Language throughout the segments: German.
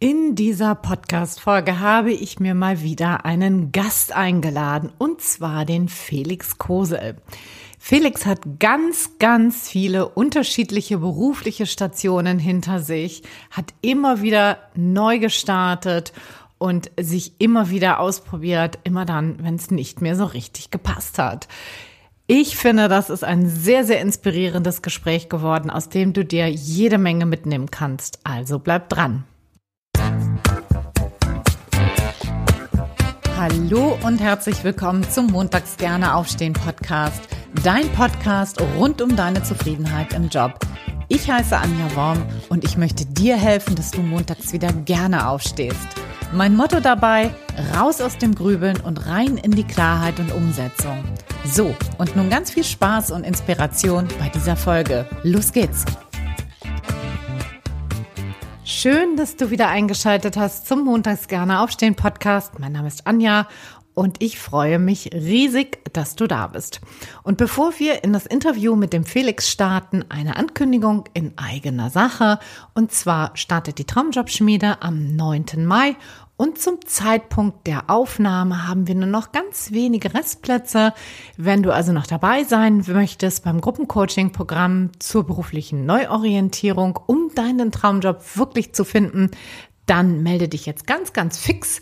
In dieser Podcast-Folge habe ich mir mal wieder einen Gast eingeladen, und zwar den Felix Kosel. Felix hat ganz, ganz viele unterschiedliche berufliche Stationen hinter sich, hat immer wieder neu gestartet und sich immer wieder ausprobiert, immer dann, wenn es nicht mehr so richtig gepasst hat. Ich finde, das ist ein sehr, sehr inspirierendes Gespräch geworden, aus dem du dir jede Menge mitnehmen kannst. Also bleib dran. Hallo und herzlich willkommen zum Montags-Gerne-Aufstehen-Podcast, dein Podcast rund um deine Zufriedenheit im Job. Ich heiße Anja Worm und ich möchte dir helfen, dass du montags wieder gerne aufstehst. Mein Motto dabei: raus aus dem Grübeln und rein in die Klarheit und Umsetzung. So, und nun ganz viel Spaß und Inspiration bei dieser Folge. Los geht's! Schön, dass du wieder eingeschaltet hast zum Montags-Gerne-Aufstehen-Podcast. Mein Name ist Anja und ich freue mich riesig, dass du da bist. Und bevor wir in das Interview mit dem Felix starten, eine Ankündigung in eigener Sache. Und zwar startet die Traumjobschmiede am 9. Mai. Und zum Zeitpunkt der Aufnahme haben wir nur noch ganz wenige Restplätze. Wenn du also noch dabei sein möchtest beim Gruppencoaching-Programm zur beruflichen Neuorientierung, um deinen Traumjob wirklich zu finden, dann melde dich jetzt ganz, ganz fix,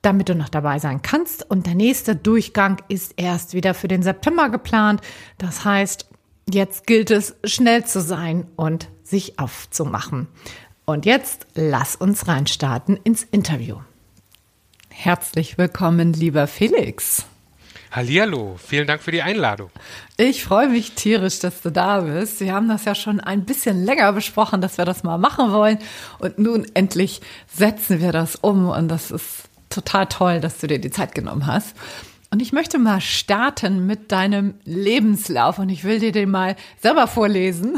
damit du noch dabei sein kannst. Und der nächste Durchgang ist erst wieder für den September geplant. Das heißt, jetzt gilt es, schnell zu sein und sich aufzumachen. Und jetzt lass uns reinstarten ins Interview. Herzlich willkommen, lieber Felix. Hallihallo, vielen Dank für die Einladung. Ich freue mich tierisch, dass du da bist. Wir haben das ja schon ein bisschen länger besprochen, dass wir das mal machen wollen. Und nun endlich setzen wir das um. Und das ist total toll, dass du dir die Zeit genommen hast. Und ich möchte mal starten mit deinem Lebenslauf und ich will dir den mal selber vorlesen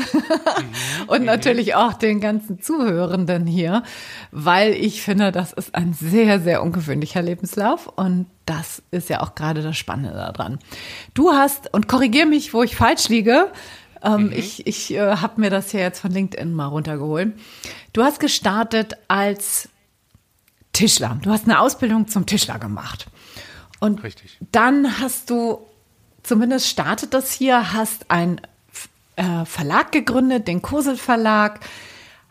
und natürlich auch den ganzen Zuhörenden hier, weil ich finde, das ist ein sehr, sehr ungewöhnlicher Lebenslauf und das ist ja auch gerade das Spannende daran. Du hast, und korrigier mich, wo ich falsch liege, ich habe mir das hier jetzt von LinkedIn mal runtergeholt. Du hast gestartet als Tischler, du hast eine Ausbildung zum Tischler gemacht. Und richtig. Dann hast du, zumindest startet das hier, hast einen Verlag gegründet, den Kosel Verlag,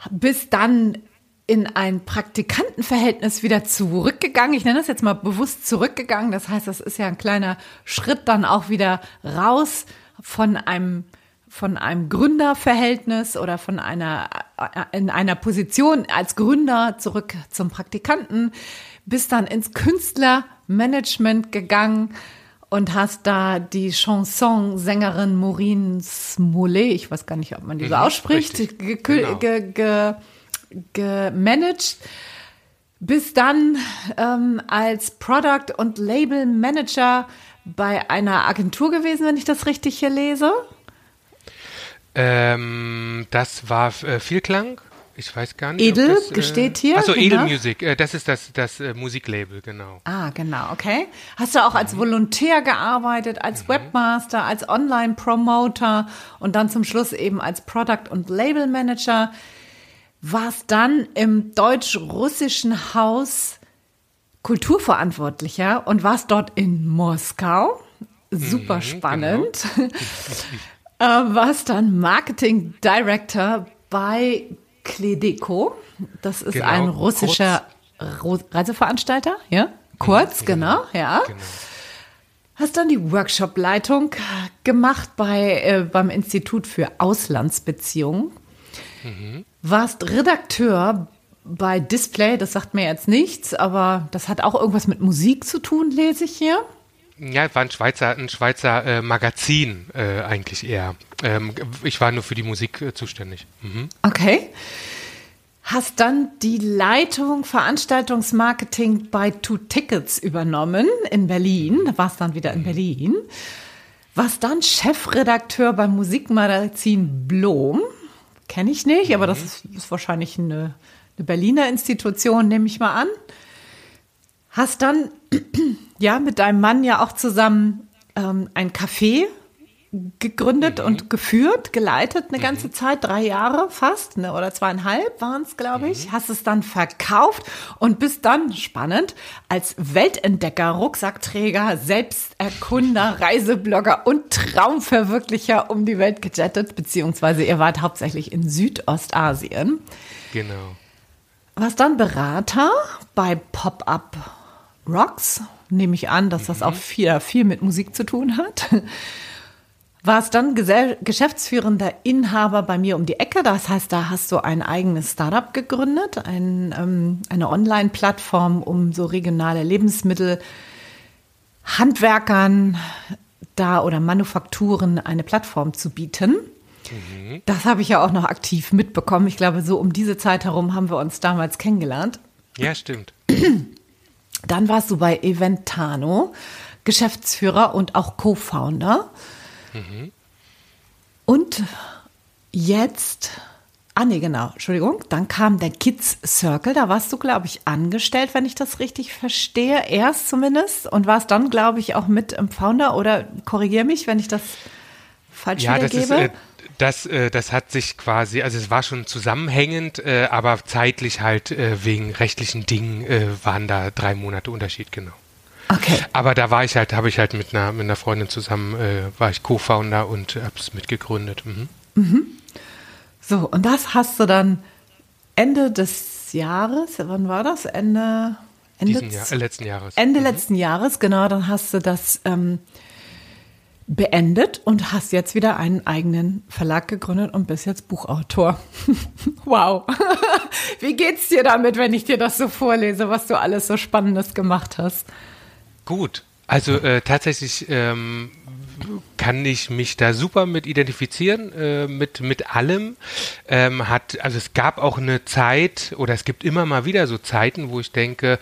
bist dann in ein Praktikantenverhältnis wieder zurückgegangen. Ich nenne das jetzt mal bewusst zurückgegangen. Das heißt, das ist ja ein kleiner Schritt dann auch wieder raus von einem Gründerverhältnis oder in einer Position als Gründer zurück zum Praktikanten, bist dann ins Künstlermanagement gegangen und hast da die Chansonsängerin Maureen Smollet, ich weiß gar nicht, ob man die so ausspricht, gemanagt. Bis dann als Product- und Label-Manager bei einer Agentur gewesen, wenn ich das richtig hier lese. Das war Vielklang. Ich weiß gar nicht. Edel, steht hier. Achso, genau. Edel Music. Das ist das Musiklabel, genau. Ah, genau, okay. Hast du auch als Volontär gearbeitet, als Webmaster, als Online-Promoter und dann zum Schluss eben als Product- und Label-Manager. Warst dann im deutsch-russischen Haus Kulturverantwortlicher und warst dort in Moskau. Super spannend. Genau. Warst dann Marketing Director bei Kledeko, das ist genau, ein russischer Reiseveranstalter, ja? Kurz, genau. Hast dann die Workshop-Leitung gemacht beim Institut für Auslandsbeziehungen. Warst Redakteur bei Display, das sagt mir jetzt nichts, aber das hat auch irgendwas mit Musik zu tun, lese ich hier. Ja, war ein Schweizer Magazin eigentlich eher. Ich war nur für die Musik zuständig. Okay. Hast dann die Leitung Veranstaltungsmarketing bei Two Tickets übernommen in Berlin. Da warst dann wieder in Berlin. Warst dann Chefredakteur beim Musikmagazin Blom. Kenne ich nicht, aber das ist wahrscheinlich eine Berliner Institution, nehme ich mal an. Hast dann mit deinem Mann ja auch zusammen ein Café gegründet und geführt, geleitet eine ganze Zeit, 3 Jahre fast, ne, oder 2,5 waren es, glaube ich. Hast es dann verkauft und bist dann, spannend, als Weltentdecker, Rucksackträger, Selbsterkunder, Reiseblogger und Traumverwirklicher um die Welt gejettet, beziehungsweise ihr wart hauptsächlich in Südostasien. Genau. Warst dann Berater bei Pop-up Rocks, nehme ich an, dass das auch viel mit Musik zu tun hat. Warst dann geschäftsführender Inhaber bei mir um die Ecke. Das heißt, da hast du ein eigenes Startup gegründet, eine Online-Plattform, um so regionale Lebensmittel, Handwerkern da oder Manufakturen eine Plattform zu bieten. Mhm. Das habe ich ja auch noch aktiv mitbekommen. Ich glaube, so um diese Zeit herum haben wir uns damals kennengelernt. Ja, stimmt. Dann warst du bei Eventano, Geschäftsführer und auch Co-Founder. Mhm. Und jetzt, dann kam der Kids Circle, da warst du, glaube ich, angestellt, wenn ich das richtig verstehe, erst zumindest, und warst dann, glaube ich, auch mit im Founder, oder korrigiere mich, wenn ich das falsch wiedergebe. Ja, das hat sich quasi, also es war schon zusammenhängend, aber zeitlich halt wegen rechtlichen Dingen waren da 3 Monate Unterschied, genau. Okay. Aber da war ich halt, habe ich halt mit einer Freundin zusammen, war ich Co-Founder und habe es mitgegründet. Mhm. Mhm. So, und das hast du dann Ende des Jahres, wann war das? Letzten Jahres. Ende letzten Jahres, genau, dann hast du das beendet und hast jetzt wieder einen eigenen Verlag gegründet und bist jetzt Buchautor. Wow. Wie geht's dir damit, wenn ich dir das so vorlese, was du alles so Spannendes gemacht hast? Gut, also tatsächlich kann ich mich da super mit identifizieren, mit allem. Also es gab auch eine Zeit, oder es gibt immer mal wieder so Zeiten, wo ich denke,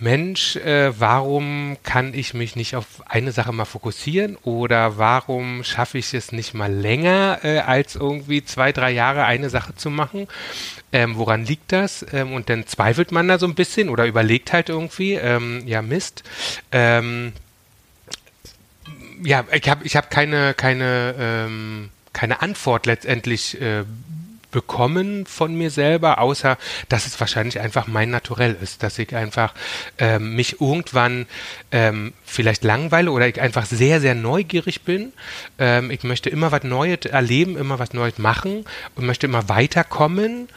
Mensch, warum kann ich mich nicht auf eine Sache mal fokussieren, oder warum schaffe ich es nicht mal länger, als irgendwie 2-3 Jahre eine Sache zu machen? Woran liegt das? Und dann zweifelt man da so ein bisschen oder überlegt halt irgendwie, Mist. Ich hab keine Antwort letztendlich bekommen von mir selber, außer dass es wahrscheinlich einfach mein Naturell ist, dass ich einfach mich irgendwann vielleicht langweile oder ich einfach sehr, sehr neugierig bin. Ich möchte immer was Neues erleben, immer was Neues machen und möchte immer weiterkommen,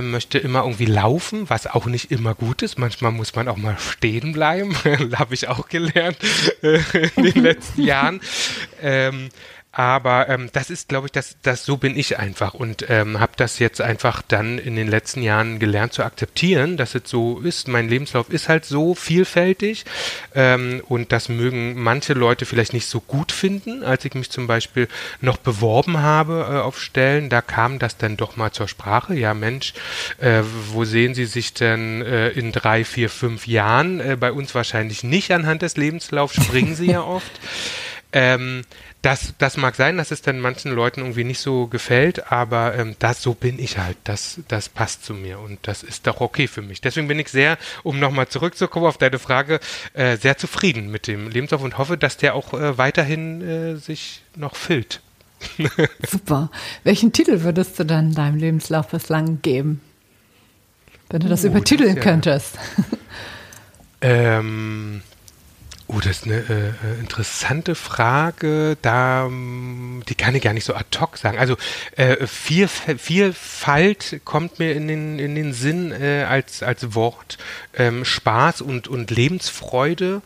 möchte immer irgendwie laufen, was auch nicht immer gut ist. Manchmal muss man auch mal stehen bleiben, habe ich auch gelernt in den letzten Jahren. Aber das ist, glaube ich, das so bin ich einfach und habe das jetzt einfach dann in den letzten Jahren gelernt zu akzeptieren, dass es so ist. Mein Lebenslauf ist halt so vielfältig und das mögen manche Leute vielleicht nicht so gut finden. Als ich mich zum Beispiel noch beworben habe auf Stellen, da kam das dann doch mal zur Sprache. Ja Mensch, wo sehen Sie sich denn in 3, 4, 5 Jahren? Bei uns wahrscheinlich nicht anhand des Lebenslaufs, springen Sie ja oft. Das mag sein, dass es dann manchen Leuten irgendwie nicht so gefällt, aber so bin ich halt, das passt zu mir und das ist doch okay für mich. Deswegen bin ich sehr, um nochmal zurückzukommen auf deine Frage, sehr zufrieden mit dem Lebenslauf und hoffe, dass der auch weiterhin sich noch füllt. Super. Welchen Titel würdest du dann deinem Lebenslauf bislang geben, wenn du das übertiteln könntest? Das ist eine interessante Frage, die kann ich gar nicht so ad hoc sagen. Also Vielfalt kommt mir in den Sinn als Wort, Spaß und Lebensfreude.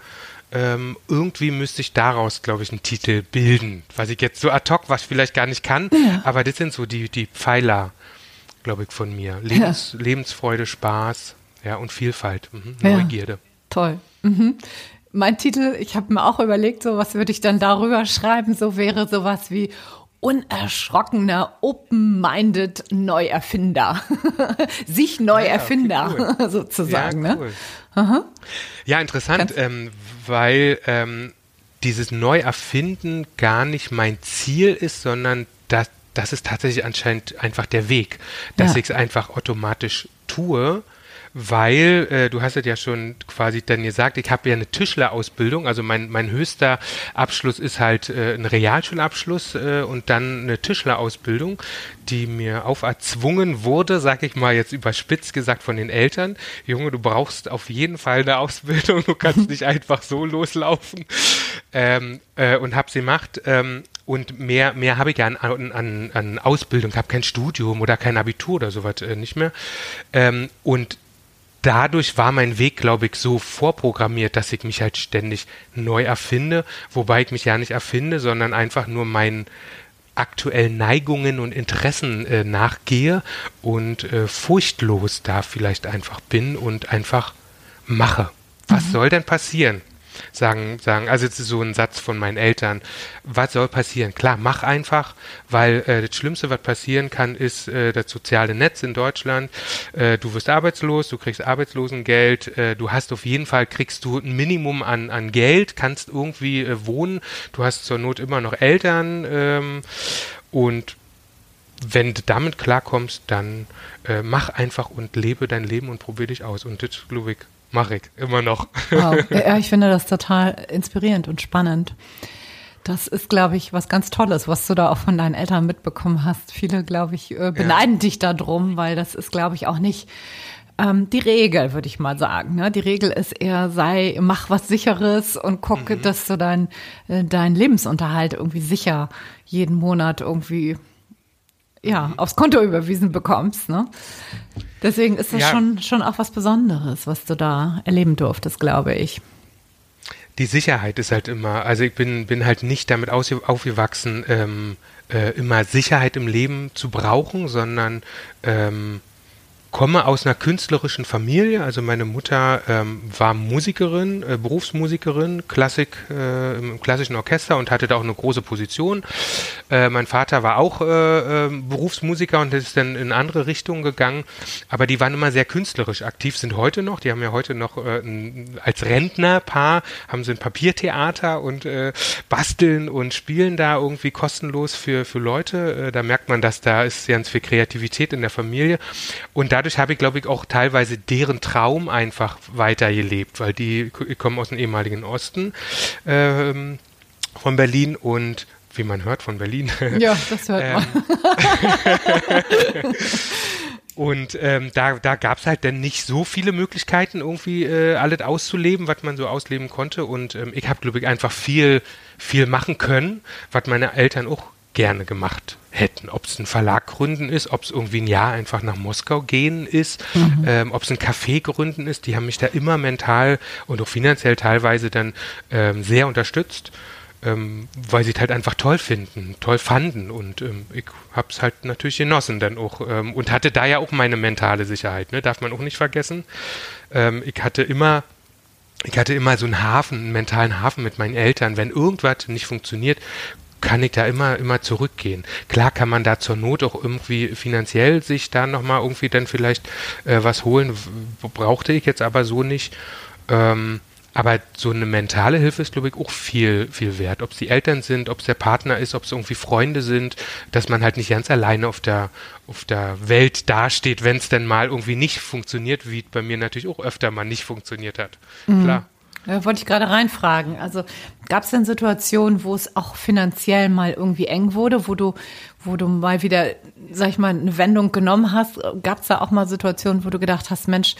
Irgendwie müsste ich daraus, glaube ich, einen Titel bilden, was ich jetzt so ad hoc, was ich vielleicht gar nicht kann, aber das sind so die Pfeiler, glaube ich, von mir. Lebensfreude, Spaß, und Vielfalt, Neugierde. Ja, toll, Mein Titel, ich habe mir auch überlegt, so was würde ich dann darüber schreiben, so wäre sowas wie unerschrockener, open-minded Neuerfinder. Sich Neuerfinder, okay, cool. Sozusagen. Ja, cool. Ne? Ja, interessant, weil dieses Neuerfinden gar nicht mein Ziel ist, sondern das ist tatsächlich anscheinend einfach der Weg, dass ich es einfach automatisch tue. weil, du hast es ja schon quasi dann gesagt, ich habe ja eine Tischlerausbildung, also mein höchster Abschluss ist halt ein Realschulabschluss und dann eine Tischlerausbildung, die mir auferzwungen wurde, sag ich mal jetzt überspitzt gesagt, von den Eltern. Junge, du brauchst auf jeden Fall eine Ausbildung, du kannst nicht einfach so loslaufen. Und habe sie gemacht. Und mehr habe ich ja an Ausbildung, habe kein Studium oder kein Abitur oder sowas nicht mehr. Und dadurch war mein Weg, glaube ich, so vorprogrammiert, dass ich mich halt ständig neu erfinde, wobei ich mich ja nicht erfinde, sondern einfach nur meinen aktuellen Neigungen und Interessen nachgehe und furchtlos da vielleicht einfach bin und einfach mache. Was soll denn passieren? Sagen, also jetzt ist so ein Satz von meinen Eltern, was soll passieren? Klar, mach einfach, weil das Schlimmste, was passieren kann, ist das soziale Netz in Deutschland. Du wirst arbeitslos, du kriegst Arbeitslosengeld, du hast auf jeden Fall, kriegst du ein Minimum an Geld, kannst irgendwie wohnen, du hast zur Not immer noch Eltern und wenn du damit klarkommst, dann mach einfach und lebe dein Leben und probier dich aus und das, glaube ich, mache ich immer noch. Wow. Ja, ich finde das total inspirierend und spannend. Das ist, glaube ich, was ganz Tolles, was du da auch von deinen Eltern mitbekommen hast. Viele, glaube ich, beneiden dich da drum, weil das ist, glaube ich, auch nicht die Regel, würde ich mal sagen. Ne? Die Regel ist eher, mach was Sicheres und gucke, dass du deinen Lebensunterhalt irgendwie sicher jeden Monat irgendwie aufs Konto überwiesen bekommst, ne? Deswegen ist das schon auch was Besonderes, was du da erleben durftest, glaube ich. Die Sicherheit ist halt immer, also ich bin halt nicht damit aufgewachsen, immer Sicherheit im Leben zu brauchen, sondern komme aus einer künstlerischen Familie. Also meine Mutter war Musikerin, Berufsmusikerin, im klassischen Orchester und hatte da auch eine große Position. Mein Vater war auch Berufsmusiker und ist dann in andere Richtungen gegangen. Aber die waren immer sehr künstlerisch aktiv, sind heute noch. Die haben ja heute noch als Rentnerpaar haben sie ein Papiertheater und basteln und spielen da irgendwie kostenlos für Leute. Da merkt man, dass da ist ganz viel Kreativität in der Familie. Und dadurch habe ich, glaube ich, auch teilweise deren Traum einfach weitergelebt, weil die kommen aus dem ehemaligen Osten von Berlin und wie man hört von Berlin. Ja, das hört man. Und da gab es halt dann nicht so viele Möglichkeiten, irgendwie alles auszuleben, was man so ausleben konnte. Und ich habe, glaube ich, einfach viel, viel machen können, was meine Eltern auch gerne gemacht hätten. Ob es einen Verlag gründen ist, ob es irgendwie ein Jahr einfach nach Moskau gehen ist, ob es ein Café gründen ist. Die haben mich da immer mental und auch finanziell teilweise dann sehr unterstützt, weil sie es halt einfach toll fanden. Und ich habe es halt natürlich genossen dann auch und hatte da ja auch meine mentale Sicherheit. Ne? Darf man auch nicht vergessen. Ich hatte immer so einen Hafen, einen mentalen Hafen mit meinen Eltern. Wenn irgendwas nicht funktioniert, kann ich da immer zurückgehen. Klar kann man da zur Not auch irgendwie finanziell sich da nochmal irgendwie dann vielleicht was holen, brauchte ich jetzt aber so nicht. Aber so eine mentale Hilfe ist, glaube ich, auch viel, viel wert. Ob es die Eltern sind, ob es der Partner ist, ob es irgendwie Freunde sind, dass man halt nicht ganz alleine auf der Welt dasteht, wenn es dann mal irgendwie nicht funktioniert, wie bei mir natürlich auch öfter mal nicht funktioniert hat. Mhm. Klar. Da wollte ich gerade reinfragen. Also gab es denn Situationen, wo es auch finanziell mal irgendwie eng wurde, wo du mal wieder, sag ich mal, eine Wendung genommen hast? Gab es da auch mal Situationen, wo du gedacht hast, Mensch,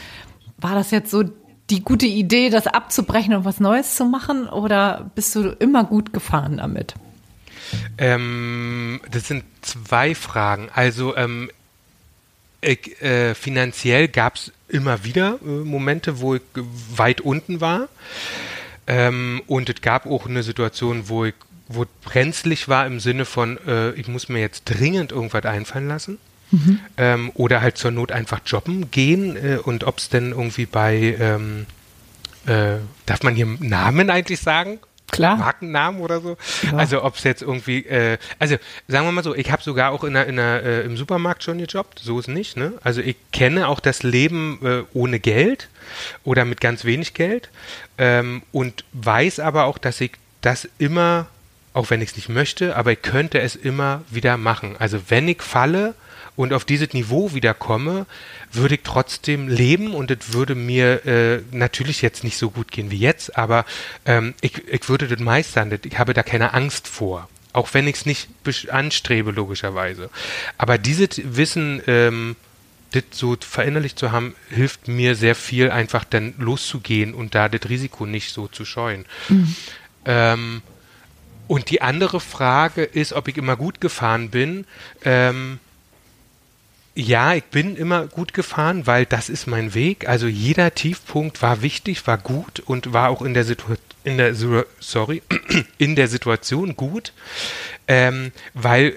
war das jetzt so die gute Idee, das abzubrechen und was Neues zu machen? Oder bist du immer gut gefahren damit? Das sind zwei Fragen. Also finanziell gab es immer wieder Momente, wo ich weit unten war. Und es gab auch eine Situation, wo es brenzlig war im Sinne von, ich muss mir jetzt dringend irgendwas einfallen lassen. Mhm. Oder halt zur Not einfach jobben gehen. Und ob es denn irgendwie bei, darf man hier Namen eigentlich sagen? Klar. Markennamen oder so. Ja. Also ob es jetzt irgendwie, also sagen wir mal so, ich habe sogar auch im Supermarkt schon gejobbt, so ist nicht, ne? Also ich kenne auch das Leben ohne Geld oder mit ganz wenig Geld und weiß aber auch, dass ich das immer, auch wenn ich es nicht möchte, aber ich könnte es immer wieder machen. Also wenn ich falle und auf dieses Niveau wieder komme, würde ich trotzdem leben und es würde mir natürlich jetzt nicht so gut gehen wie jetzt, aber ich würde das meistern, ich habe da keine Angst vor, auch wenn ich es nicht anstrebe logischerweise. Aber dieses Wissen, das so verinnerlicht zu haben, hilft mir sehr viel, einfach dann loszugehen und da das Risiko nicht so zu scheuen. Mhm. Und die andere Frage ist, ob ich immer gut gefahren bin. Ja, ich bin immer gut gefahren, weil das ist mein Weg. Also jeder Tiefpunkt war wichtig, war gut und war auch in der Situation gut, weil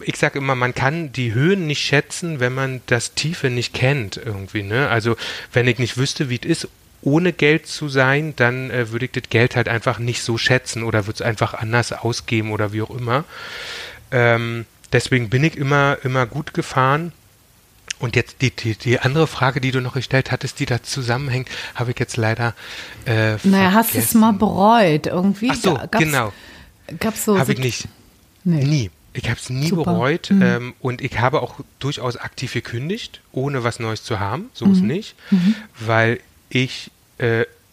ich sage immer, man kann die Höhen nicht schätzen, wenn man das Tiefe nicht kennt irgendwie, ne? Also wenn ich nicht wüsste, wie es ist, ohne Geld zu sein, dann würde ich das Geld halt einfach nicht so schätzen oder würde es einfach anders ausgeben oder wie auch immer. Deswegen bin ich immer gut gefahren. Und jetzt die andere Frage, die du noch gestellt hattest, die da zusammenhängt, habe ich jetzt leider vergessen. Hast du es mal bereut irgendwie? Ach so, genau. Gab's so habe ich nicht. Nee. Nie. Ich habe es nie bereut, und ich habe auch durchaus aktiv gekündigt, ohne was Neues zu haben. So ist nicht. Mhm. Weil ich,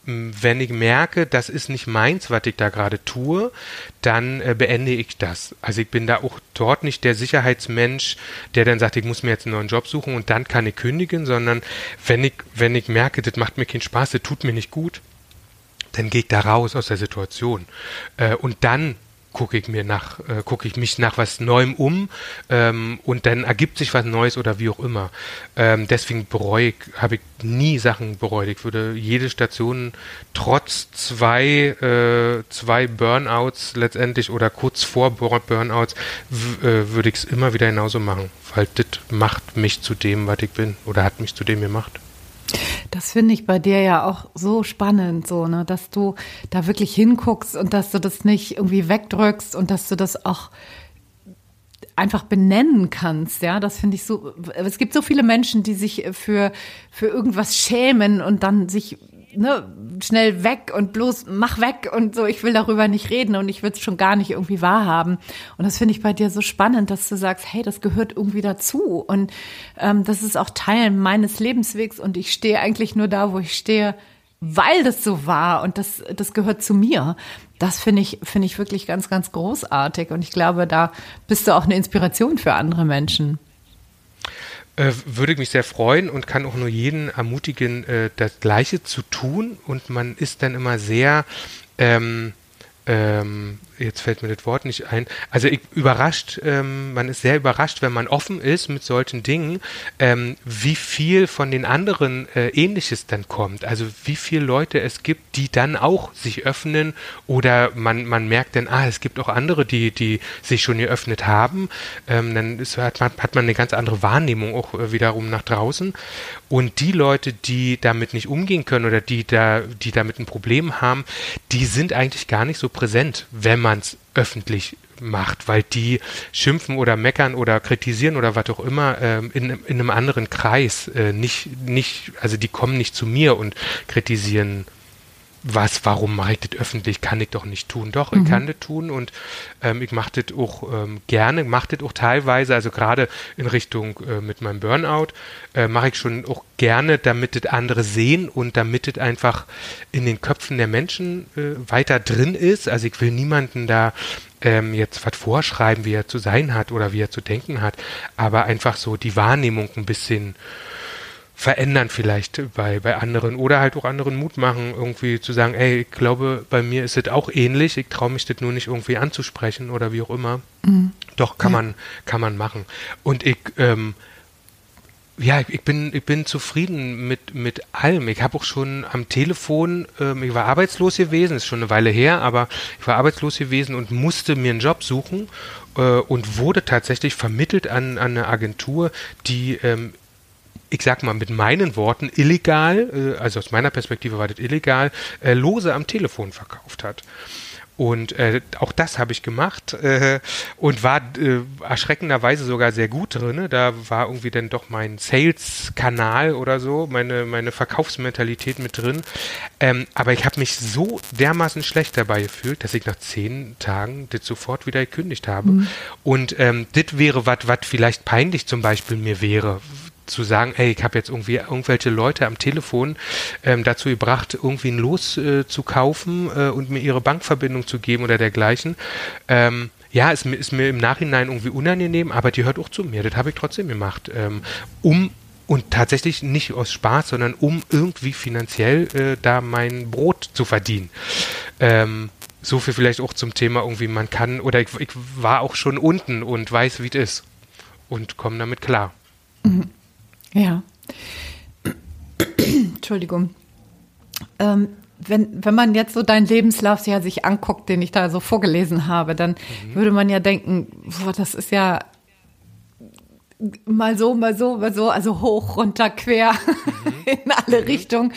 wenn ich merke, das ist nicht meins, was ich da gerade tue, dann beende ich das. Also ich bin da auch dort nicht der Sicherheitsmensch, der dann sagt, ich muss mir jetzt einen neuen Job suchen und dann kann ich kündigen, sondern wenn ich merke, das macht mir keinen Spaß, das tut mir nicht gut, dann gehe ich da raus aus der Situation. Und dann gucke ich mich nach was Neuem um, und dann ergibt sich was Neues oder wie auch immer. Deswegen habe ich nie Sachen bereut. Ich würde jede Station trotz zwei Burnouts letztendlich oder kurz vor Burnouts würde ich es immer wieder genauso machen, weil das macht mich zu dem, was ich bin oder hat mich zu dem gemacht. Das finde ich bei dir ja auch so spannend, so, ne, dass du da wirklich hinguckst und dass du das nicht irgendwie wegdrückst und dass du das auch einfach benennen kannst, ja, das finde ich so, es gibt so viele Menschen, die sich für irgendwas schämen und dann sich, ne, schnell weg und bloß mach weg und so, ich will darüber nicht reden und ich will es schon gar nicht irgendwie wahrhaben. Und das finde ich bei dir so spannend, dass du sagst, hey, das gehört irgendwie dazu und das ist auch Teil meines Lebenswegs und ich stehe eigentlich nur da, wo ich stehe, weil das so war und das gehört zu mir. Das finde ich wirklich ganz, ganz großartig und ich glaube, da bist du auch eine Inspiration für andere Menschen. Würde ich mich sehr freuen und kann auch nur jeden ermutigen, das Gleiche zu tun. Und man ist dann immer sehr, jetzt fällt mir das Wort nicht ein, also überrascht, man ist sehr überrascht, wenn man offen ist mit solchen Dingen, wie viel von den anderen Ähnliches dann kommt. Also wie viele Leute es gibt, die dann auch sich öffnen oder man merkt dann, es gibt auch andere, die sich schon geöffnet haben. Dann hat man eine ganz andere Wahrnehmung auch wiederum nach draußen. Und die Leute, die damit nicht umgehen können oder die damit ein Problem haben, die sind eigentlich gar nicht so präsent, wenn man es öffentlich macht, weil die schimpfen oder meckern oder kritisieren oder was auch immer in einem anderen Kreis nicht, also die kommen nicht zu mir und kritisieren, warum mache ich das öffentlich, kann ich doch nicht tun. Doch, ich kann das tun und ich mache das auch gerne, mache das auch teilweise, also gerade in Richtung mit meinem Burnout, mache ich schon auch gerne, damit das andere sehen und damit das einfach in den Köpfen der Menschen weiter drin ist. Also ich will niemanden da jetzt was vorschreiben, wie er zu sein hat oder wie er zu denken hat, aber einfach so die Wahrnehmung ein bisschen verändern vielleicht bei anderen oder halt auch anderen Mut machen, irgendwie zu sagen, ey, ich glaube, bei mir ist es auch ähnlich, ich traue mich das nur nicht irgendwie anzusprechen oder wie auch immer. Mhm. Doch, kann man machen. Und ich, ich bin zufrieden mit allem. Ich habe auch schon am Telefon, ich war arbeitslos gewesen, ist schon eine Weile her, aber ich war arbeitslos gewesen und musste mir einen Job suchen und wurde tatsächlich vermittelt an eine Agentur, die ich sag mal mit meinen Worten illegal, also aus meiner Perspektive war das illegal, Lose am Telefon verkauft hat. Und auch das habe ich gemacht und war erschreckenderweise sogar sehr gut drin. Ne? Da war irgendwie dann doch mein Sales-Kanal oder so, meine Verkaufsmentalität mit drin. Aber ich habe mich so dermaßen schlecht dabei gefühlt, dass ich nach 10 Tagen das sofort wieder gekündigt habe. Mhm. Und das wäre was vielleicht peinlich zum Beispiel mir wäre, zu sagen, ey, ich habe jetzt irgendwie irgendwelche Leute am Telefon dazu gebracht, irgendwie ein Los zu kaufen und mir ihre Bankverbindung zu geben oder dergleichen. Ja, ist mir im Nachhinein irgendwie unangenehm, aber die hört auch zu mir. Das habe ich trotzdem gemacht. Und tatsächlich nicht aus Spaß, sondern um irgendwie finanziell da mein Brot zu verdienen. So viel vielleicht auch zum Thema irgendwie, man kann, oder ich war auch schon unten und weiß, wie es ist und komme damit klar. Mhm. Ja. Entschuldigung. Wenn man jetzt so deinen Lebenslauf ja sich anguckt, den ich da so vorgelesen habe, dann würde man ja denken, boah, das ist ja mal so, mal so, mal so, also hoch, runter, quer in alle Richtungen.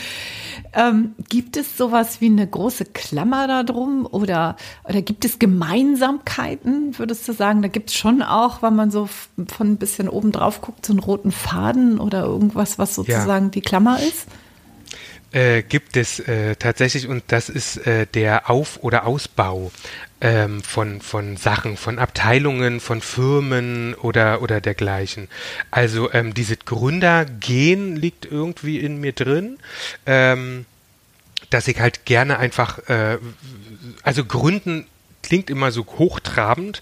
Gibt es sowas wie eine große Klammer da drum oder gibt es Gemeinsamkeiten, würdest du sagen? Da gibt es schon auch, wenn man so von ein bisschen oben drauf guckt, so einen roten Faden oder irgendwas, was sozusagen die Klammer ist? Gibt es tatsächlich, und das ist der Auf- oder Ausbau von Sachen, von Abteilungen, von Firmen oder dergleichen. Also dieses Gründergehen liegt irgendwie in mir drin, dass ich halt gerne einfach, also gründen klingt immer so hochtrabend,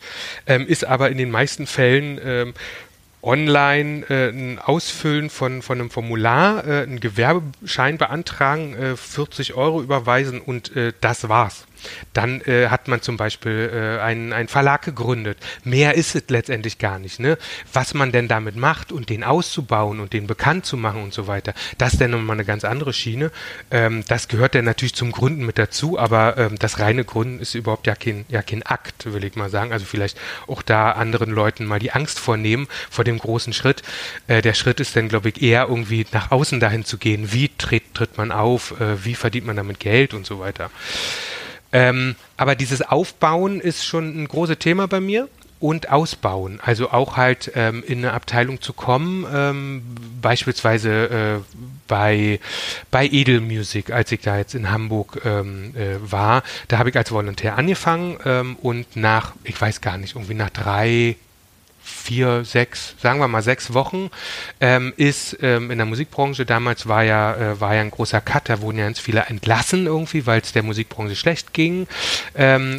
ist aber in den meisten Fällen online ein Ausfüllen von einem Formular, einen Gewerbeschein beantragen, 40 € überweisen und das war's. Dann hat man zum Beispiel einen Verlag gegründet. Mehr ist es letztendlich gar nicht. Ne? Was man denn damit macht und den auszubauen und den bekannt zu machen und so weiter, das ist dann nochmal eine ganz andere Schiene. Das gehört dann natürlich zum Gründen mit dazu, aber das reine Gründen ist überhaupt ja kein Akt, will ich mal sagen. Also vielleicht auch da anderen Leuten mal die Angst vornehmen vor dem großen Schritt. Der Schritt ist dann, glaube ich, eher irgendwie nach außen dahin zu gehen. Wie tritt man auf? Wie verdient man damit Geld und so weiter? Aber dieses Aufbauen ist schon ein großes Thema bei mir und Ausbauen, also auch halt in eine Abteilung zu kommen, beispielsweise bei Edel Music, als ich da jetzt in Hamburg war, da habe ich als Volontär angefangen und nach, ich weiß gar nicht, irgendwie nach 6 Wochen ist in der Musikbranche, damals war ja ein großer Cut, da wurden ja ganz viele entlassen irgendwie, weil es der Musikbranche schlecht ging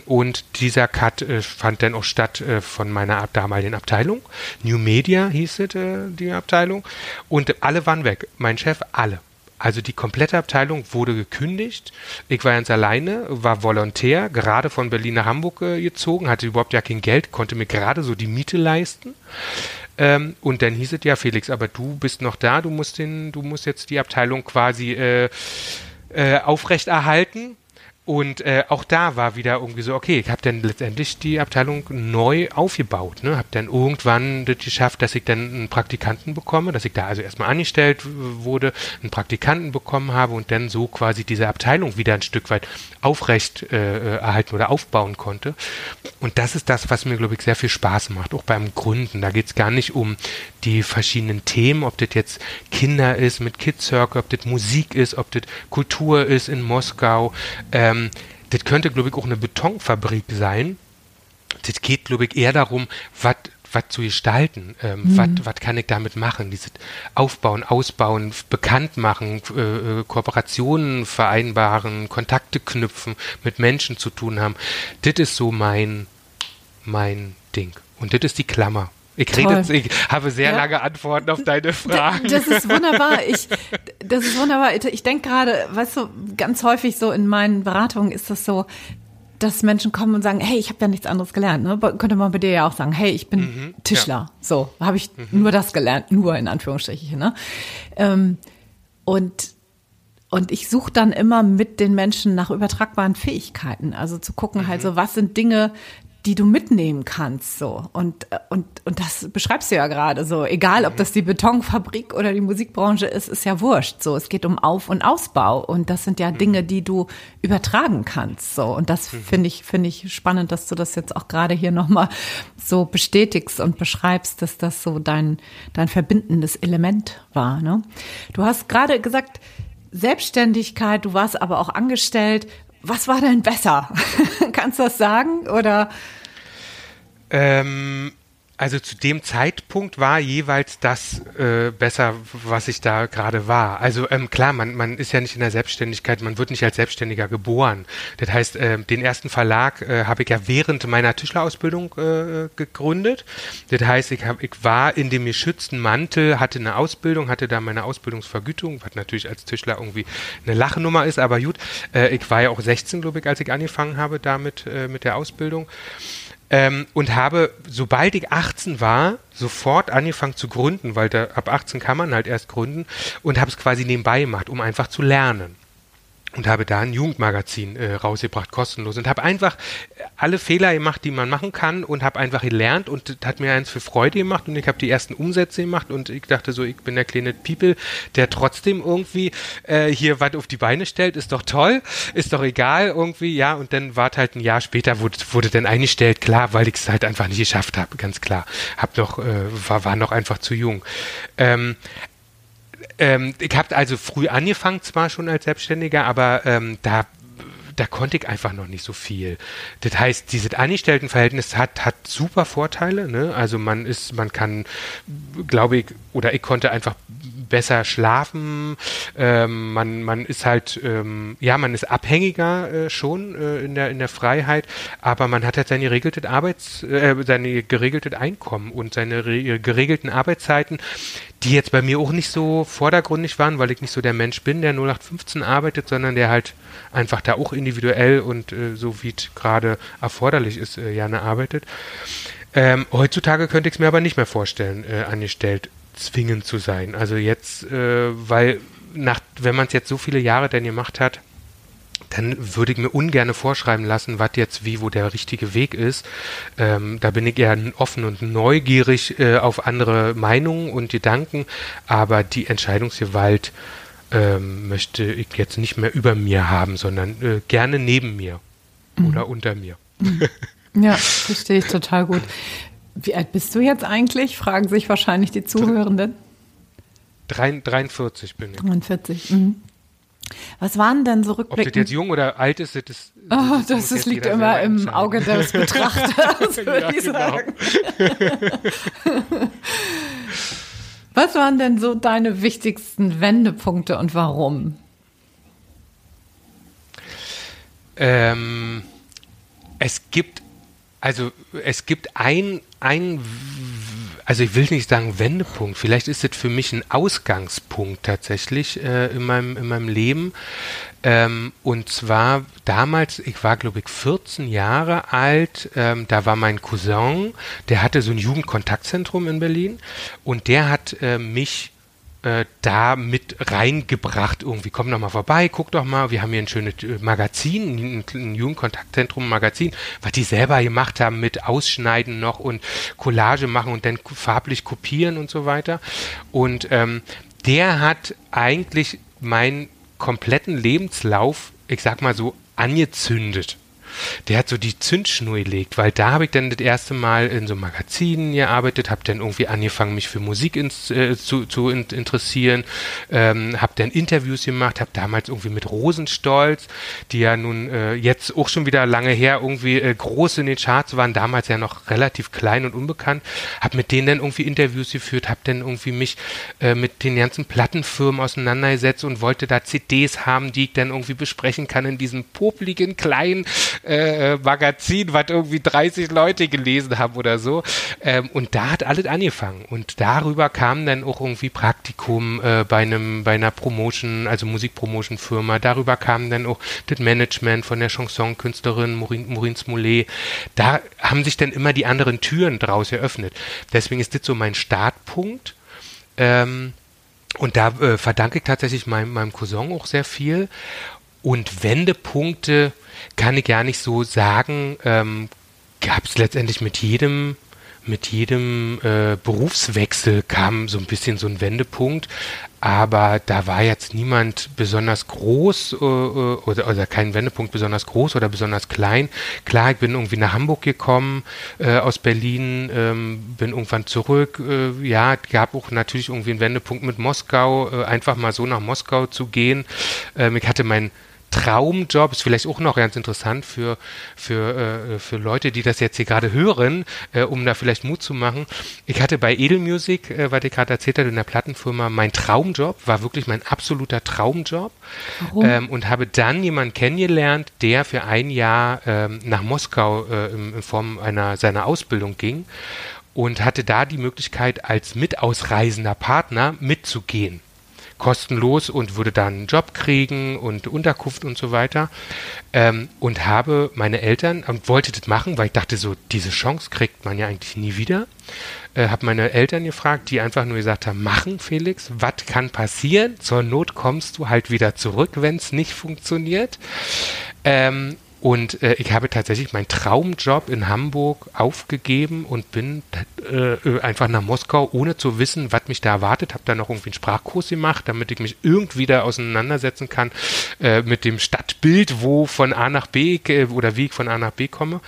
und dieser Cut fand dann auch statt von meiner damaligen Abteilung, New Media hieß es, die Abteilung, und alle waren weg, mein Chef, alle. Also die komplette Abteilung wurde gekündigt. Ich war ganz alleine, war Volontär, gerade von Berlin nach Hamburg gezogen, hatte überhaupt ja kein Geld, konnte mir gerade so die Miete leisten. Und dann hieß es, ja Felix, aber du bist noch da, du musst jetzt die Abteilung quasi aufrechterhalten. Und auch da war wieder irgendwie so, okay, ich habe dann letztendlich die Abteilung neu aufgebaut, ne? Habe dann irgendwann das geschafft, dass ich dann einen Praktikanten bekomme, dass ich da also erstmal angestellt wurde, einen Praktikanten bekommen habe und dann so quasi diese Abteilung wieder ein Stück weit aufrecht erhalten oder aufbauen konnte. Und das ist das, was mir, glaube ich, sehr viel Spaß macht, auch beim Gründen. Da geht es gar nicht um die verschiedenen Themen, ob das jetzt Kinder ist mit Kids Circle, ob das Musik ist, ob das Kultur ist in Moskau, das könnte, glaube ich, auch eine Betonfabrik sein. Das geht, glaube ich, eher darum, was zu gestalten, was kann ich damit machen, dieses Aufbauen, Ausbauen, bekannt machen, Kooperationen vereinbaren, Kontakte knüpfen, mit Menschen zu tun haben. Das ist so mein Ding. Und das ist die Klammer. Ich habe sehr lange Antworten auf deine Fragen. Das ist wunderbar. Ich denke gerade, weißt du, ganz häufig so in meinen Beratungen ist das so, dass Menschen kommen und sagen, hey, ich habe ja nichts anderes gelernt. Ne? Könnte man bei dir ja auch sagen, hey, ich bin Tischler. Ja. So, habe ich nur das gelernt, nur in Anführungsstrichen. Ne? Und ich suche dann immer mit den Menschen nach übertragbaren Fähigkeiten. Also zu gucken, halt so, was sind Dinge, die du mitnehmen kannst, so. Und das beschreibst du ja gerade so. Egal, ob das die Betonfabrik oder die Musikbranche ist, ist ja wurscht, so. Es geht um Auf- und Ausbau. Und das sind ja Dinge, die du übertragen kannst, so. Und das finde ich spannend, dass du das jetzt auch gerade hier nochmal so bestätigst und beschreibst, dass das so dein verbindendes Element war, ne? Du hast gerade gesagt, Selbstständigkeit, du warst aber auch angestellt. Was war denn besser? Kannst du das sagen? Oder? Also zu dem Zeitpunkt war jeweils das besser, was ich da gerade war. Also klar, man ist ja nicht in der Selbstständigkeit, man wird nicht als Selbstständiger geboren. Das heißt, den ersten Verlag habe ich ja während meiner Tischlerausbildung gegründet. Das heißt, ich war in dem geschützten Mantel, hatte eine Ausbildung, hatte da meine Ausbildungsvergütung, was natürlich als Tischler irgendwie eine Lachnummer ist, aber gut. Ich war ja auch 16, glaube ich, als ich angefangen habe damit mit der Ausbildung. Und habe, sobald ich 18 war, sofort angefangen zu gründen, weil da ab 18 kann man halt erst gründen, und habe es quasi nebenbei gemacht, um einfach zu lernen. Und habe da ein Jugendmagazin rausgebracht, kostenlos, und habe einfach alle Fehler gemacht, die man machen kann, und habe einfach gelernt, und das hat mir eins für Freude gemacht, und ich habe die ersten Umsätze gemacht, und ich dachte so, ich bin der kleine People, der trotzdem irgendwie hier was auf die Beine stellt, ist doch toll, ist doch egal irgendwie, ja, und dann war halt ein Jahr später, wurde dann eingestellt, klar, weil ich es halt einfach nicht geschafft habe, ganz klar, war noch einfach zu jung. Ich habe also früh angefangen, zwar schon als Selbstständiger, aber da konnte ich einfach noch nicht so viel. Das heißt, dieses Angestelltenverhältnis hat super Vorteile, ne? Also man kann, glaube ich, oder ich konnte einfach besser schlafen, man ist halt, man ist abhängiger schon in der Freiheit, aber man hat halt sein geregeltes Einkommen und seine geregelten Arbeitszeiten, die jetzt bei mir auch nicht so vordergründig waren, weil ich nicht so der Mensch bin, der 0815 arbeitet, sondern der halt einfach da auch individuell und so wie es gerade erforderlich ist, gerne arbeitet. Heutzutage könnte ich es mir aber nicht mehr vorstellen, angestellt zwingend zu sein. Also jetzt, weil wenn man es jetzt so viele Jahre denn gemacht hat, dann würde ich mir ungerne vorschreiben lassen, was jetzt wo der richtige Weg ist. Da bin ich eher offen und neugierig auf andere Meinungen und Gedanken, aber die Entscheidungsgewalt möchte ich jetzt nicht mehr über mir haben, sondern gerne neben mir oder unter mir. Ja, verstehe ich total gut. Wie alt bist du jetzt eigentlich? Fragen sich wahrscheinlich die Zuhörenden. 43 bin ich. 43, Was waren denn so rückblickend? Ob das jetzt jung oder alt ist, das liegt immer im Auge des Betrachters, würde ich sagen. Was waren denn so deine wichtigsten Wendepunkte und warum? Also ich will nicht sagen Wendepunkt, vielleicht ist das für mich ein Ausgangspunkt tatsächlich in meinem Leben. Und zwar damals, ich war glaube ich 14 Jahre alt, da war mein Cousin, der hatte so ein Jugendkontaktzentrum in Berlin und der hat mich da mit reingebracht irgendwie. Komm doch mal vorbei, guck doch mal, wir haben hier ein schönes Magazin, ein Jugendkontaktzentrum-Magazin, was die selber gemacht haben mit Ausschneiden noch und Collage machen und dann farblich kopieren und so weiter. Und der hat eigentlich meinen kompletten Lebenslauf, ich sag mal so, angezündet. Der hat so die Zündschnur gelegt, weil da habe ich dann das erste Mal in so Magazinen gearbeitet, habe dann irgendwie angefangen, mich für Musik interessieren, habe dann Interviews gemacht, habe damals irgendwie mit Rosenstolz, die ja nun jetzt auch schon wieder lange her irgendwie groß in den Charts waren, damals ja noch relativ klein und unbekannt, habe mit denen dann irgendwie Interviews geführt, habe dann irgendwie mich mit den ganzen Plattenfirmen auseinandergesetzt und wollte da CDs haben, die ich dann irgendwie besprechen kann in diesem popligen, kleinen Magazin, was irgendwie 30 Leute gelesen haben oder so. Und da hat alles angefangen. Und darüber kam dann auch irgendwie Praktikum bei einer Promotion, also Musikpromotion-Firma. Darüber kam dann auch das Management von der Chanson-Künstlerin Maureen Smollet. Da haben sich dann immer die anderen Türen draus eröffnet. Deswegen ist das so mein Startpunkt. Und da verdanke ich tatsächlich meinem Cousin auch sehr viel. Und Wendepunkte kann ich gar nicht so sagen, gab es letztendlich mit jedem Berufswechsel kam so ein bisschen so ein Wendepunkt, aber da war jetzt niemand besonders groß oder kein Wendepunkt besonders groß oder besonders klein. Klar, ich bin irgendwie nach Hamburg gekommen, aus Berlin, bin irgendwann zurück. Ja, es gab auch natürlich irgendwie einen Wendepunkt mit Moskau, einfach mal so nach Moskau zu gehen. Ich hatte meinen Traumjob, ist vielleicht auch noch ganz interessant für Leute, die das jetzt hier gerade hören, um da vielleicht Mut zu machen. Ich hatte bei Edel Music, was ich gerade erzählt hatte, in der Plattenfirma, mein Traumjob, war wirklich mein absoluter Traumjob. Warum? Und habe dann jemanden kennengelernt, der für ein Jahr nach Moskau in Form seiner Ausbildung ging und hatte da die Möglichkeit, als mitausreisender Partner mitzugehen. Kostenlos und würde dann einen Job kriegen und Unterkunft und so weiter. Und habe meine Eltern, und wollte das machen, weil ich dachte so, diese Chance kriegt man ja eigentlich nie wieder. Habe meine Eltern gefragt, die einfach nur gesagt haben, machen Felix, was kann passieren? Zur Not kommst du halt wieder zurück, wenn es nicht funktioniert. Und ich habe tatsächlich meinen Traumjob in Hamburg aufgegeben und bin einfach nach Moskau, ohne zu wissen, was mich da erwartet. Habe da noch irgendwie einen Sprachkurs gemacht, damit ich mich irgendwie da auseinandersetzen kann mit dem Stadtbild, wie ich von A nach B komme.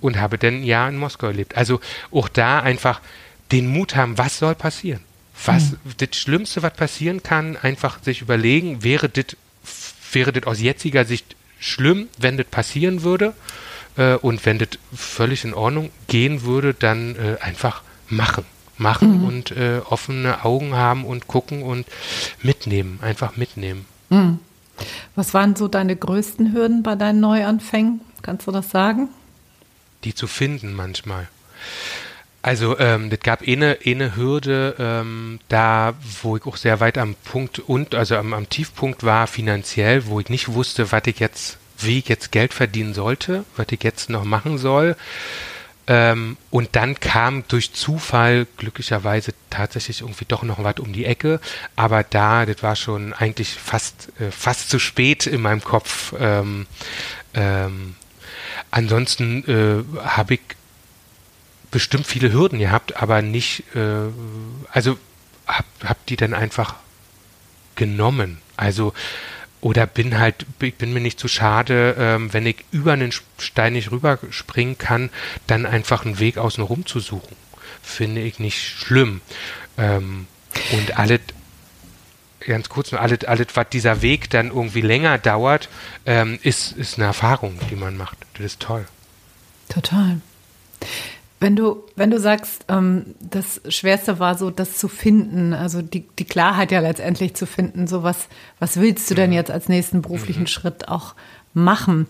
Und habe dann ein Jahr in Moskau gelebt. Also auch da einfach den Mut haben, was soll passieren? Das Schlimmste, was passieren kann, einfach sich überlegen, wäre das aus jetziger Sicht schlimm, wenn das passieren würde, und wenn das völlig in Ordnung gehen würde, dann einfach machen und offene Augen haben und gucken und mitnehmen. Mhm. Was waren so deine größten Hürden bei deinen Neuanfängen? Kannst du das sagen? Die zu finden manchmal. Also das gab eine Hürde, da wo ich auch sehr weit am Punkt am Tiefpunkt war finanziell, wo ich nicht wusste, wie ich jetzt Geld verdienen sollte, was ich jetzt noch machen soll. Und dann kam durch Zufall glücklicherweise tatsächlich irgendwie doch noch was um die Ecke, aber das war schon eigentlich fast zu spät in meinem Kopf. Ansonsten habe ich bestimmt viele Hürden gehabt, aber nicht, also hab die dann einfach genommen. Also, oder ich bin mir nicht zu schade, wenn ich über einen Stein nicht rüberspringen kann, dann einfach einen Weg außen rum zu suchen. Finde ich nicht schlimm. Und alles, was dieser Weg dann irgendwie länger dauert, ist eine Erfahrung, die man macht. Das ist toll. Total. Wenn du sagst, das Schwerste war so, das zu finden, also die Klarheit ja letztendlich zu finden, so was willst du denn jetzt als nächsten beruflichen Schritt auch machen?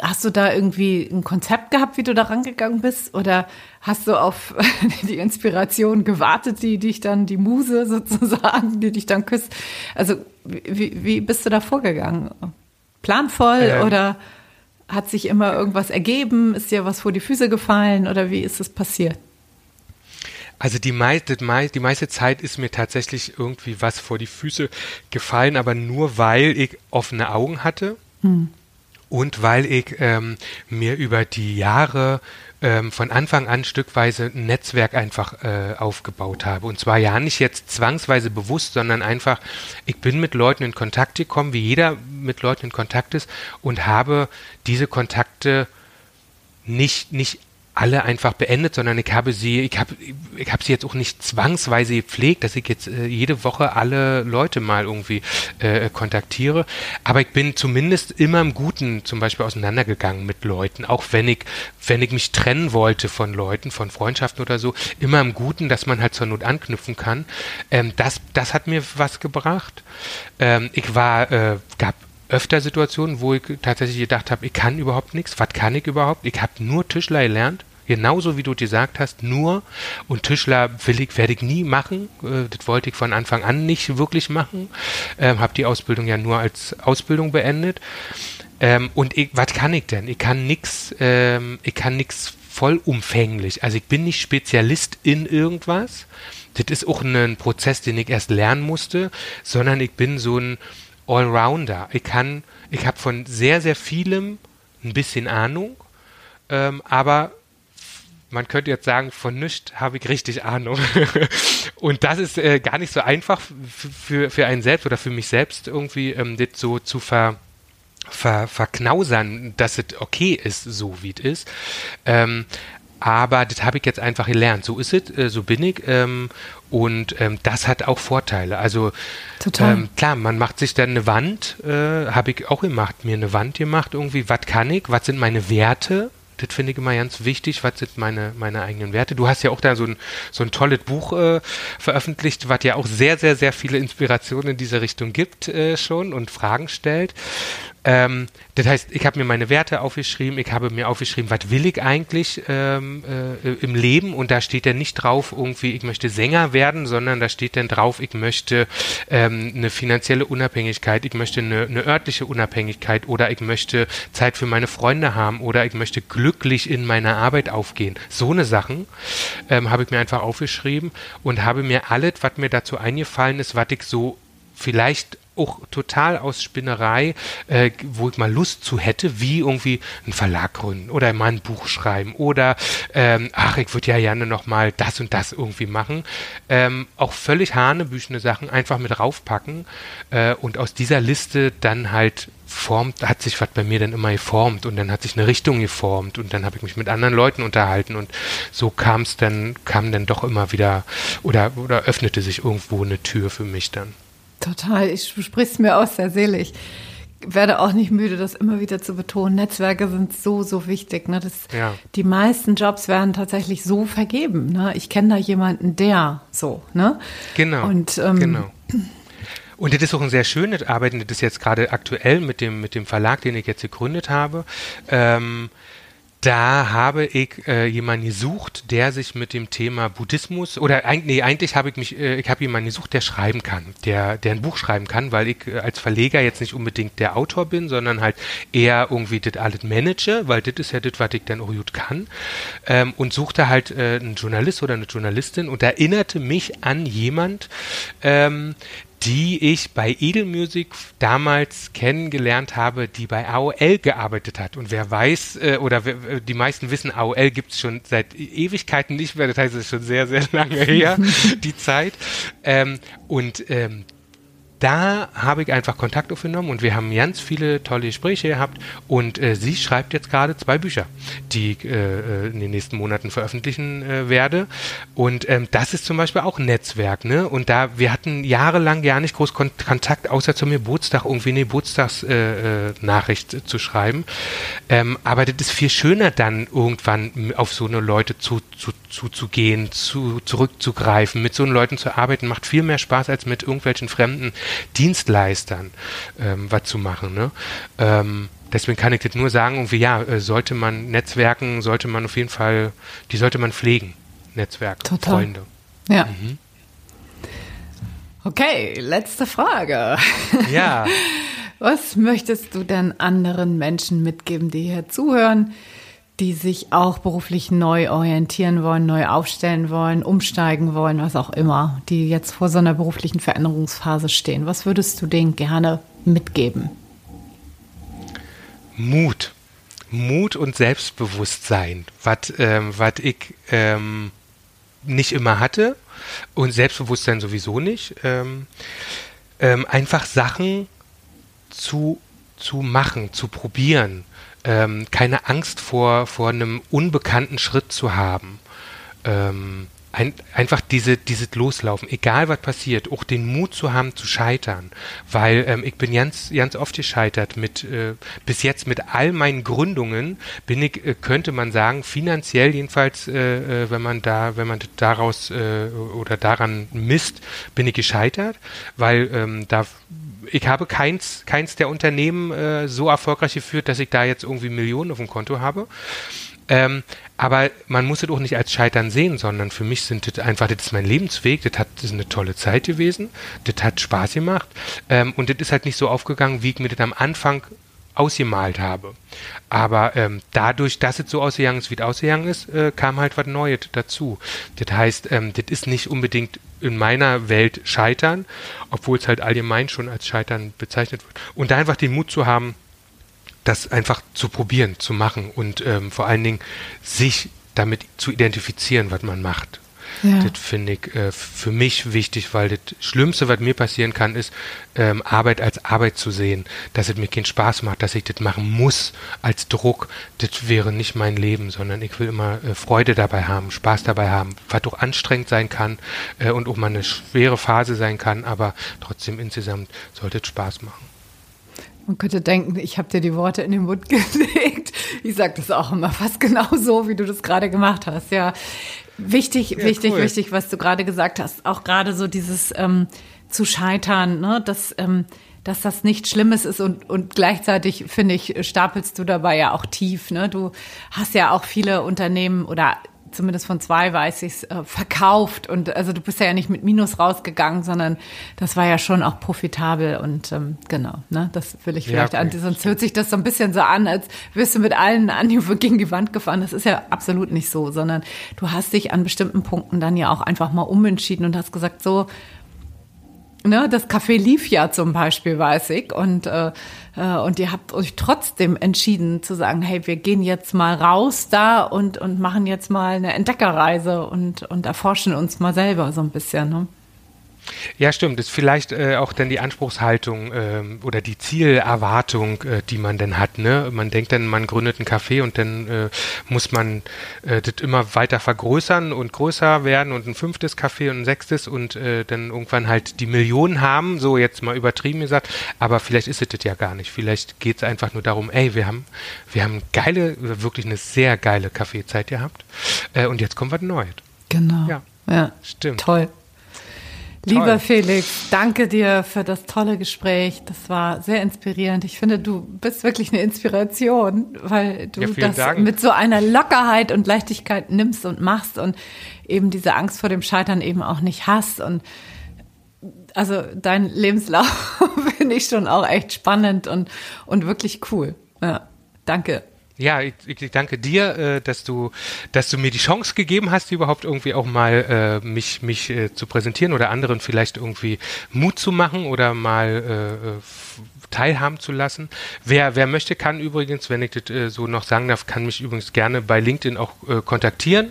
Hast du da irgendwie ein Konzept gehabt, wie du da rangegangen bist? Oder hast du auf die Inspiration gewartet, die dich dann, die Muse sozusagen, die dich dann küsst? Also wie bist du da vorgegangen? Planvoll oder... Hat sich immer irgendwas ergeben? Ist dir was vor die Füße gefallen oder wie ist es passiert? Also die meiste Zeit ist mir tatsächlich irgendwie was vor die Füße gefallen, aber nur weil ich offene Augen hatte und weil ich mir über die Jahre von Anfang an stückweise ein Netzwerk einfach aufgebaut habe. Und zwar ja nicht jetzt zwangsweise bewusst, sondern einfach, ich bin mit Leuten in Kontakt gekommen, wie jeder mit Leuten in Kontakt ist, und habe diese Kontakte nicht alle einfach beendet, sondern ich habe sie jetzt auch nicht zwangsweise gepflegt, dass ich jetzt jede Woche alle Leute mal irgendwie kontaktiere, aber ich bin zumindest immer im Guten zum Beispiel auseinandergegangen mit Leuten, auch wenn ich mich trennen wollte von Leuten, von Freundschaften oder so, immer im Guten, dass man halt zur Not anknüpfen kann. Das hat mir was gebracht. Gab öfter Situationen, wo ich tatsächlich gedacht habe, ich kann überhaupt nichts, was kann ich überhaupt? Ich habe nur Tischler gelernt, genauso wie du gesagt hast, und Tischler werde ich nie machen, das wollte ich von Anfang an nicht wirklich machen, habe die Ausbildung ja nur als Ausbildung beendet, und was kann ich denn? Ich kann nichts, vollumfänglich, also ich bin nicht Spezialist in irgendwas, das ist auch ein Prozess, den ich erst lernen musste, sondern ich bin so ein Allrounder. Ich habe von sehr, sehr vielem ein bisschen Ahnung, aber man könnte jetzt sagen, von nichts habe ich richtig Ahnung. Und das ist gar nicht so einfach für einen selbst oder für mich selbst irgendwie, das so zu verknausern, dass es okay ist, so wie es ist. Aber das habe ich jetzt einfach gelernt. So ist es, so bin ich. Und das hat auch Vorteile. Also klar, man macht sich dann eine Wand, habe ich auch gemacht, mir eine Wand gemacht irgendwie. Was kann ich? Was sind meine Werte? Das finde ich immer ganz wichtig, was sind meine eigenen Werte. Du hast ja auch da so ein tolles Buch veröffentlicht, was ja auch sehr, sehr, sehr viele Inspirationen in diese Richtung gibt schon und Fragen stellt. Das heißt, ich habe mir meine Werte aufgeschrieben, ich habe mir aufgeschrieben, was will ich eigentlich im Leben, und da steht dann nicht drauf irgendwie, ich möchte Sänger werden, sondern da steht dann drauf, ich möchte eine finanzielle Unabhängigkeit, ich möchte eine örtliche Unabhängigkeit, oder ich möchte Zeit für meine Freunde haben, oder ich möchte glücklich in meiner Arbeit aufgehen. So eine Sachen habe ich mir einfach aufgeschrieben und habe mir alles, was mir dazu eingefallen ist, was ich so vielleicht auch total aus Spinnerei, wo ich mal Lust zu hätte, wie irgendwie einen Verlag gründen oder mal ein Buch schreiben oder ich würde ja gerne nochmal das und das irgendwie machen. Auch völlig hanebüchene Sachen einfach mit raufpacken und aus dieser Liste dann halt hat sich was bei mir dann immer geformt und dann hat sich eine Richtung geformt und dann habe ich mich mit anderen Leuten unterhalten und so kam dann doch immer wieder oder öffnete sich irgendwo eine Tür für mich dann. Total, du sprichst mir aus der Seele. Ich werde auch nicht müde, das immer wieder zu betonen. Netzwerke sind so, so wichtig. Ne? Die meisten Jobs werden tatsächlich so vergeben. Ne? Ich kenne da jemanden, der so. Ne? Genau, genau. Und das ist auch ein sehr schönes Arbeiten. Das ist jetzt gerade aktuell mit dem Verlag, den ich jetzt gegründet habe. Da habe ich jemanden gesucht, der sich mit dem Thema Buddhismus ich habe jemanden gesucht, der schreiben kann, der ein Buch schreiben kann, weil ich als Verleger jetzt nicht unbedingt der Autor bin, sondern halt eher irgendwie das alles manage, weil das ist ja das, was ich dann auch gut kann, und suchte halt einen Journalist oder eine Journalistin und erinnerte mich an jemand, die ich bei Edel Music damals kennengelernt habe, die bei AOL gearbeitet hat. Und wer weiß, die meisten wissen, AOL gibt es schon seit Ewigkeiten nicht mehr. Das heißt, es ist schon sehr, sehr lange her, die Zeit. Da habe ich einfach Kontakt aufgenommen und wir haben ganz viele tolle Gespräche gehabt und sie schreibt jetzt gerade 2 Bücher, die ich in den nächsten Monaten veröffentlichen werde, und das ist zum Beispiel auch ein Netzwerk, ne? Und wir hatten jahrelang gar nicht groß Kontakt, außer zum Geburtstag irgendwie eine Geburtstagsnachricht zu schreiben, aber das ist viel schöner dann irgendwann auf so eine Leute zuzugehen, zurückzugreifen, mit so einen Leuten zu arbeiten, macht viel mehr Spaß als mit irgendwelchen fremden Dienstleistern was zu machen. Ne? Deswegen kann ich das nur sagen, irgendwie, sollte man Netzwerken, sollte man auf jeden Fall, die sollte man pflegen. Netzwerke, total. Freunde. Ja. Mhm. Okay, letzte Frage. Ja. Was möchtest du denn anderen Menschen mitgeben, die hier zuhören, die sich auch beruflich neu orientieren wollen, neu aufstellen wollen, umsteigen wollen, was auch immer, die jetzt vor so einer beruflichen Veränderungsphase stehen? Was würdest du denen gerne mitgeben? Mut. Mut und Selbstbewusstsein, was ich nicht immer hatte, und Selbstbewusstsein sowieso nicht. Einfach Sachen zu machen, zu probieren. Keine Angst vor einem unbekannten Schritt zu haben. Einfach dieses Loslaufen, egal was passiert, auch den Mut zu haben zu scheitern, weil ich bin ganz, ganz oft gescheitert bis jetzt mit all meinen Gründungen bin ich, könnte man sagen, finanziell jedenfalls, wenn man daraus oder daran misst, bin ich gescheitert, weil ich habe keins der Unternehmen so erfolgreich geführt, dass ich da jetzt irgendwie Millionen auf dem Konto habe. Aber man muss es auch nicht als Scheitern sehen, sondern für mich sind das einfach, das ist mein Lebensweg, das ist eine tolle Zeit gewesen, das hat Spaß gemacht, und das ist halt nicht so aufgegangen, wie ich mir das am Anfang ausgemalt habe. Aber dadurch, dass es so ausgegangen ist, wie es ausgegangen ist, kam halt was Neues dazu. Das heißt, das ist nicht unbedingt in meiner Welt Scheitern, obwohl es halt allgemein schon als Scheitern bezeichnet wird. Und da einfach den Mut zu haben, das einfach zu probieren, zu machen und vor allen Dingen sich damit zu identifizieren, was man macht. Ja. Das finde ich für mich wichtig, weil das Schlimmste, was mir passieren kann, ist, Arbeit als Arbeit zu sehen, dass es mir keinen Spaß macht, dass ich das machen muss als Druck. Das wäre nicht mein Leben, sondern ich will immer Freude dabei haben, Spaß dabei haben, was auch anstrengend sein kann und auch mal eine schwere Phase sein kann, aber trotzdem insgesamt sollte es Spaß machen. Man könnte denken, ich habe dir die Worte in den Mund gelegt. Ich sage das auch immer fast genau so, wie du das gerade gemacht hast. Ja, wichtig, was du gerade gesagt hast. Auch gerade so dieses zu scheitern, ne? Dass das nichts Schlimmes ist und gleichzeitig, finde ich, stapelst du dabei ja auch tief. Ne? Du hast ja auch viele Unternehmen oder zumindest von zwei weiß ich es, verkauft. Und also du bist ja nicht mit Minus rausgegangen, sondern das war ja schon auch profitabel. Und genau, ne, das will ich vielleicht an. Sonst hört sich das so ein bisschen so an, als wirst du mit allen an gegen die Wand gefahren. Das ist ja absolut nicht so, sondern du hast dich an bestimmten Punkten dann ja auch einfach mal umentschieden und hast gesagt, so, ne, das Café lief ja zum Beispiel, weiß ich. Und ihr habt euch trotzdem entschieden zu sagen, hey, wir gehen jetzt mal raus da und machen jetzt mal eine Entdeckerreise und erforschen uns mal selber so ein bisschen, ne? Ja, stimmt. Das ist vielleicht auch dann die Anspruchshaltung oder die Zielerwartung, die man dann hat. Ne? Man denkt dann, man gründet einen Café und dann muss man das immer weiter vergrößern und größer werden und ein 5. Café und ein 6. und dann irgendwann halt die Millionen haben, so jetzt mal übertrieben gesagt, aber vielleicht ist es das ja gar nicht. Vielleicht geht es einfach nur darum, ey, wir haben geile, wirklich eine sehr geile Kaffeezeit gehabt und jetzt kommt was Neues. Genau. Ja, stimmt. Toll. Lieber Felix, danke dir für das tolle Gespräch. Das war sehr inspirierend. Ich finde, du bist wirklich eine Inspiration, weil du das mit so einer Lockerheit und Leichtigkeit nimmst und machst und eben diese Angst vor dem Scheitern eben auch nicht hast. Und also dein Lebenslauf finde ich schon auch echt spannend und wirklich cool. Ja, danke. Ja, ich danke dir, dass du mir die Chance gegeben hast, überhaupt irgendwie auch mal mich zu präsentieren oder anderen vielleicht irgendwie Mut zu machen oder mal teilhaben zu lassen. Wer möchte, kann übrigens, wenn ich das so noch sagen darf, kann mich übrigens gerne bei LinkedIn auch kontaktieren,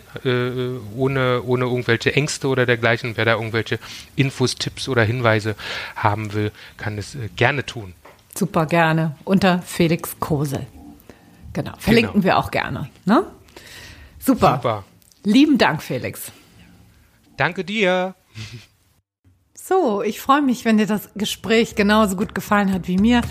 ohne irgendwelche Ängste oder dergleichen. Wer da irgendwelche Infos, Tipps oder Hinweise haben will, kann es gerne tun. Super gerne, unter Felix Kosel. Genau, verlinken wir auch gerne. Ne? Super. Lieben Dank, Felix. Danke dir. So, ich freue mich, wenn dir das Gespräch genauso gut gefallen hat wie mir.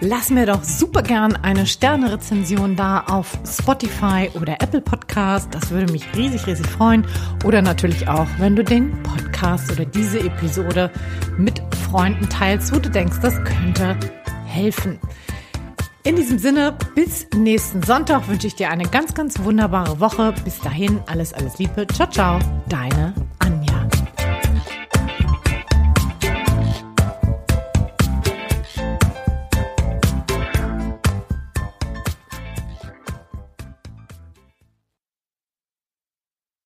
Lass mir doch super gern eine Sterne-Rezension da auf Spotify oder Apple Podcast. Das würde mich riesig, riesig freuen. Oder natürlich auch, wenn du den Podcast oder diese Episode mit Freunden teilst, wo du denkst, das könnte helfen. In diesem Sinne, bis nächsten Sonntag wünsche ich dir eine ganz, ganz wunderbare Woche. Bis dahin, alles Liebe. Ciao, ciao, deine